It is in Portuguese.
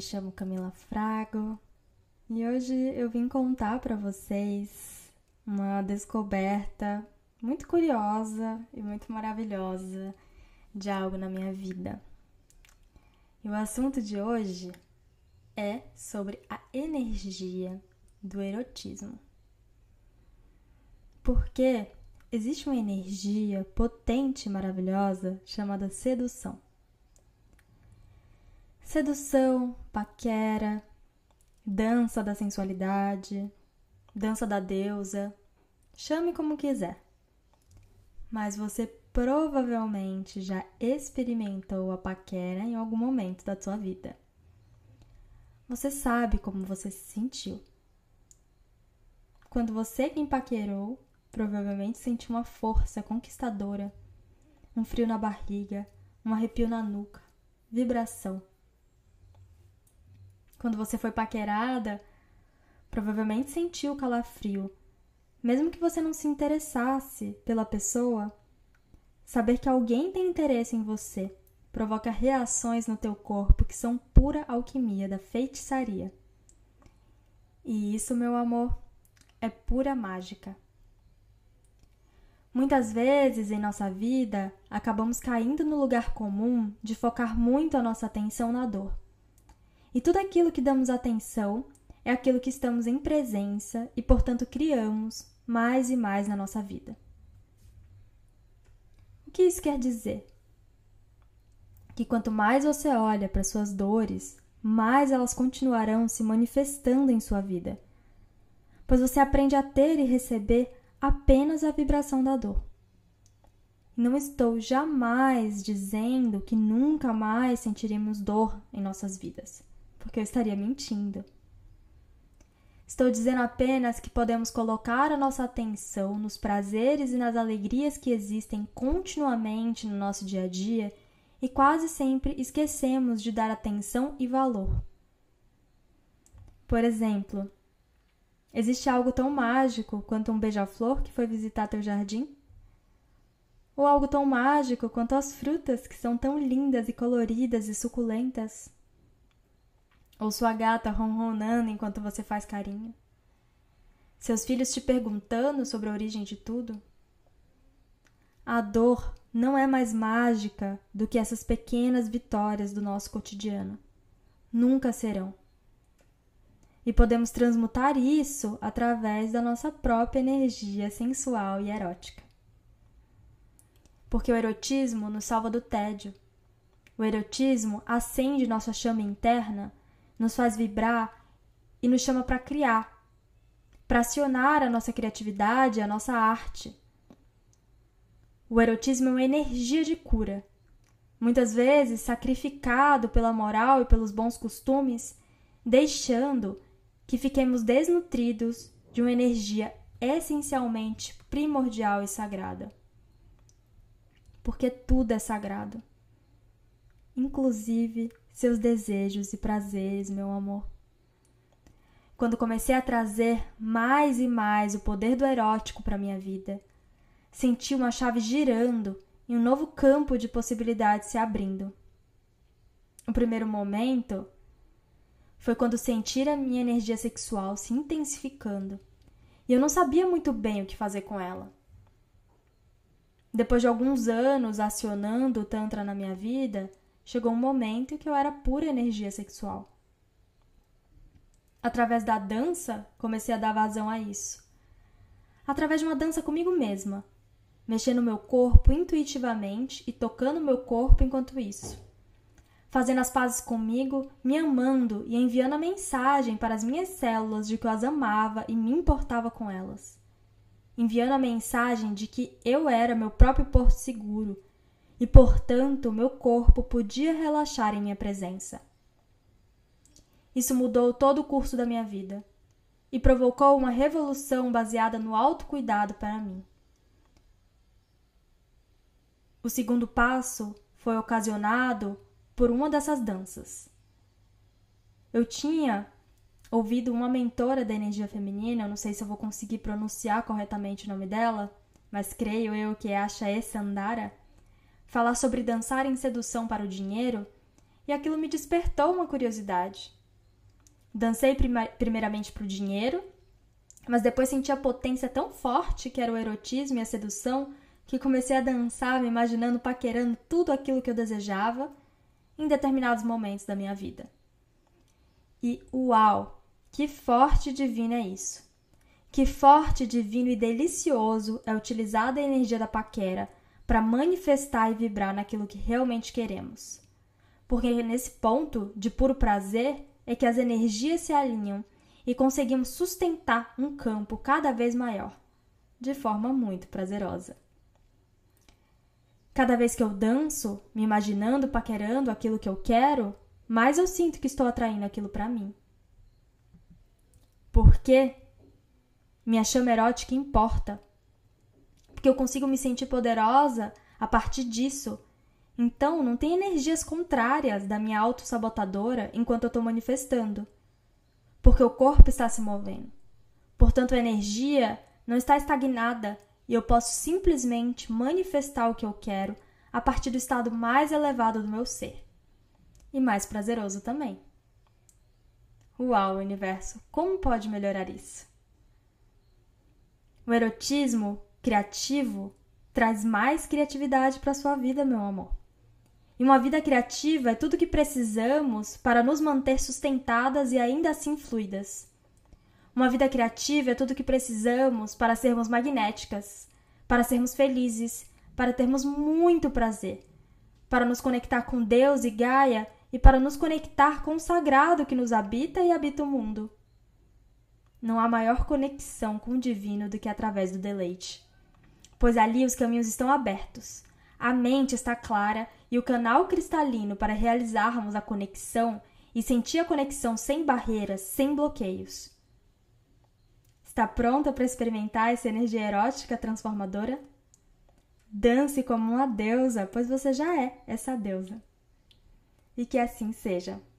me chamo Camila Frago e hoje eu vim contar para vocês uma descoberta muito curiosa e muito maravilhosa de algo na minha vida. E o assunto de hoje é sobre a energia do erotismo. Porque existe uma energia potente e maravilhosa chamada sedução. Sedução, paquera, dança da sensualidade, dança da deusa, chame como quiser. Mas você provavelmente já experimentou a paquera em algum momento da sua vida. Você sabe como você se sentiu. Quando você quem paquerou, provavelmente sentiu uma força conquistadora, um frio na barriga, um arrepio na nuca, vibração. Quando você foi paquerada, provavelmente sentiu calafrio. Mesmo que você não se interessasse pela pessoa, saber que alguém tem interesse em você provoca reações no teu corpo que são pura alquimia da feitiçaria. E isso, meu amor, é pura mágica. Muitas vezes em nossa vida, acabamos caindo no lugar comum de focar muito a nossa atenção na dor. E tudo aquilo que damos atenção é aquilo que estamos em presença e, portanto, criamos mais e mais na nossa vida. O que isso quer dizer? Que quanto mais você olha para suas dores, mais elas continuarão se manifestando em sua vida, pois você aprende a ter e receber apenas a vibração da dor. Não estou jamais dizendo que nunca mais sentiremos dor em nossas vidas, porque eu estaria mentindo. Estou dizendo apenas que podemos colocar a nossa atenção nos prazeres e nas alegrias que existem continuamente no nosso dia a dia e quase sempre esquecemos de dar atenção e valor. Por exemplo, existe algo tão mágico quanto um beija-flor que foi visitar teu jardim? Ou algo tão mágico quanto as frutas que são tão lindas e coloridas e suculentas? Ou sua gata ronronando enquanto você faz carinho? Seus filhos te perguntando sobre a origem de tudo? A dor não é mais mágica do que essas pequenas vitórias do nosso cotidiano. Nunca serão. E podemos transmutar isso através da nossa própria energia sensual e erótica. Porque o erotismo nos salva do tédio. O erotismo acende nossa chama interna, nos faz vibrar e nos chama para criar, para acionar a nossa criatividade, a nossa arte. O erotismo é uma energia de cura, muitas vezes sacrificado pela moral e pelos bons costumes, deixando que fiquemos desnutridos de uma energia essencialmente primordial e sagrada. Porque tudo é sagrado, inclusive seus desejos e prazeres, meu amor. Quando comecei a trazer mais e mais o poder do erótico para minha vida, senti uma chave girando e um novo campo de possibilidades se abrindo. O primeiro momento foi quando senti a minha energia sexual se intensificando e eu não sabia muito bem o que fazer com ela. Depois de alguns anos acionando o Tantra na minha vida, chegou um momento em que eu era pura energia sexual. Através da dança, comecei a dar vazão a isso. Através de uma dança comigo mesma, mexendo meu corpo intuitivamente e tocando meu corpo enquanto isso. Fazendo as pazes comigo, me amando e enviando a mensagem para as minhas células de que eu as amava e me importava com elas. Enviando a mensagem de que eu era meu próprio porto seguro, e, portanto, meu corpo podia relaxar em minha presença. Isso mudou todo o curso da minha vida e provocou uma revolução baseada no autocuidado para mim. O segundo passo foi ocasionado por uma dessas danças. Eu tinha ouvido uma mentora da energia feminina, eu não sei se eu vou conseguir pronunciar corretamente o nome dela, mas creio eu que é Asha Esandara, falar sobre dançar em sedução para o dinheiro, e aquilo me despertou uma curiosidade. Dancei primeiramente para o dinheiro, mas depois senti a potência tão forte que era o erotismo e a sedução que comecei a dançar, me imaginando, paquerando tudo aquilo que eu desejava em determinados momentos da minha vida. E uau, que forte e divino é isso! Que forte, divino e delicioso é utilizar a energia da paquera para manifestar e vibrar naquilo que realmente queremos. Porque nesse ponto de puro prazer é que as energias se alinham e conseguimos sustentar um campo cada vez maior, de forma muito prazerosa. Cada vez que eu danço, me imaginando, paquerando aquilo que eu quero, mais eu sinto que estou atraindo aquilo para mim. Por quê? Minha chama erótica importa, porque eu consigo me sentir poderosa a partir disso. Então, não tem energias contrárias da minha autossabotadora enquanto eu estou manifestando, porque o corpo está se movendo. Portanto, a energia não está estagnada e eu posso simplesmente manifestar o que eu quero a partir do estado mais elevado do meu ser e mais prazeroso também. Uau, universo, como pode melhorar isso? O erotismo criativo traz mais criatividade para a sua vida, meu amor. E uma vida criativa é tudo que precisamos para nos manter sustentadas e ainda assim fluidas. Uma vida criativa é tudo que precisamos para sermos magnéticas, para sermos felizes, para termos muito prazer, para nos conectar com Deus e Gaia e para nos conectar com o sagrado que nos habita e habita o mundo. Não há maior conexão com o divino do que através do deleite, pois ali os caminhos estão abertos, a mente está clara e o canal cristalino para realizarmos a conexão e sentir a conexão sem barreiras, sem bloqueios. Está pronta para experimentar essa energia erótica transformadora? Dance como uma deusa, pois você já é essa deusa. E que assim seja.